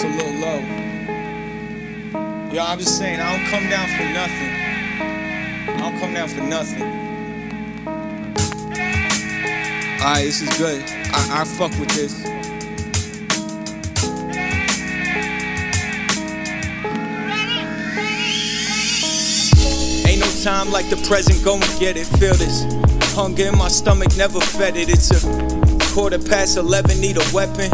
It's a little low. Yo, I'm just saying, I don't come down for nothing. I don't come down for nothing. Alright, this is good. I fuck with this. Ain't no time like the present, go and get it, feel this. Hunger in my stomach, never fed it. It's a 11:15, need a weapon.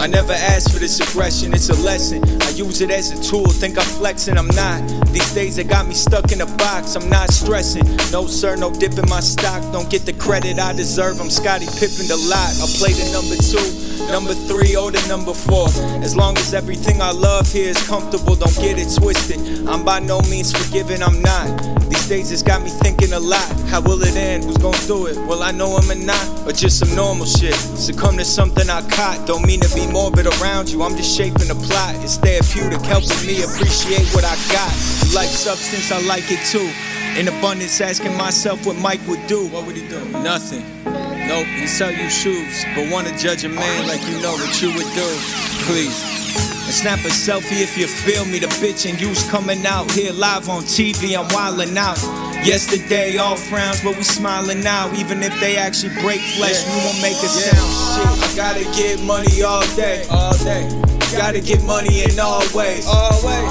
I never asked for this aggression, it's a lesson. I use it as a tool, think I'm flexing, I'm not. These days it got me stuck in a box, I'm not stressing. No sir, no dip in my stock, don't get the credit I deserve. I'm Scottie Pippen the lot, I play the number 2, number 3, or the number 4. As long as everything I love here is comfortable, don't get it twisted. I'm by no means forgiving, I'm not. These days it's got me thinking a lot. How will it end? Who's gonna do it? Will I know him or not? Or just some normal shit? Succumb to something I caught. Don't mean to be morbid around you, I'm just shaping the plot. It's therapeutic, helping me appreciate what I got. You like substance, I like it too. In abundance, asking myself what Mike would do. What would he do? Nothing. Nope, he sell you shoes, but wanna judge a man like you know what you would do. Please. And snap a selfie if you feel me. The bitch and you's coming out here live on TV, I'm wildin' out. Yesterday all frowns, but we smiling now. Even if they actually break flesh, we won't make a sound. Shit, I gotta get money all day, all day. Gotta get money in all ways, always.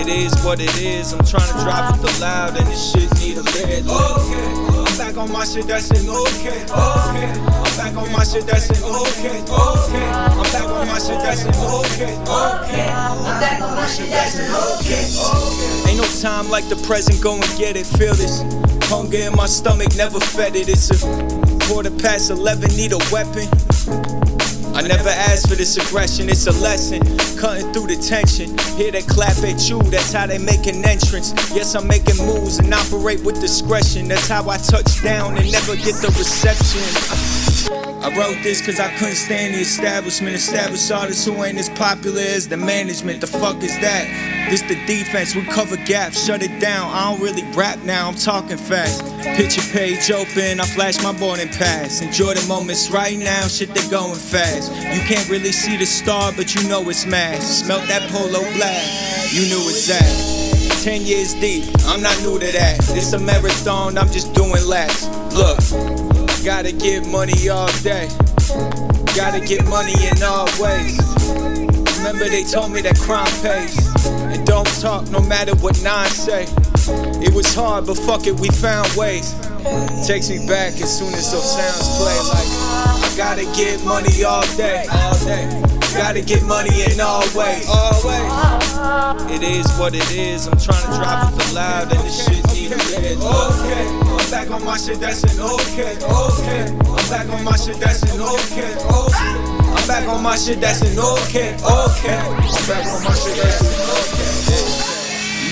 It is what it is, I'm trying to drop it the loud, and this shit need a lid. Okay, I'm back on my shit, that's an okay, okay. I'm back on my shit, that's an okay, okay. I'm back on my shit, that's an okay, okay. I'm back on my shit, that's an okay, okay. Ain't no time like the present, go and get it, feel this. Hunger in my stomach, never fed it. It's a 11:15, need a weapon. I never asked for this aggression, it's a lesson. Cutting through the tension, hear they clap at you, that's how they make an entrance. Yes, I'm making moves and operate with discretion. That's how I touch down and never get the reception. I wrote this cause I couldn't stand the establishment. Established artists who ain't as popular as the management, the fuck is that? This the defense, we cover gaps, shut it down. I don't really rap now, I'm talking fast. Picture page open, I flash my boarding pass. Enjoy the moments right now, shit they going fast. You can't really see the star, but you know it's mad. Smelt that Polo Black, you knew it's that. 10 years deep, I'm not new to that. This a marathon, I'm just doing laps. Look, gotta get money all day. Gotta get money in all ways. Remember they told me that crime pays. And don't talk no matter what nine say. It was hard but fuck it, we found ways. Takes me back as soon as those sounds play. Like I gotta get money all day, all day. Gotta get money in all ways, always. It is what it is, I'm trying to drop it the loud, and this shit need a lid. Okay, I'm back on my shit, that's an okay, okay. I'm back on my shit, that's an okay, okay. I'm back on my shit, that's an okay, okay. I'm back on my shit, that's an okay, yeah.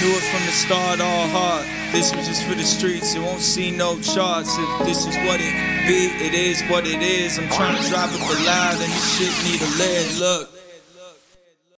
Knew it from the start, all hard. This was just for the streets, it won't see no charts. If this is what it be, it is what it is. I'm trying to drop it for loud, and this shit need a lid, look.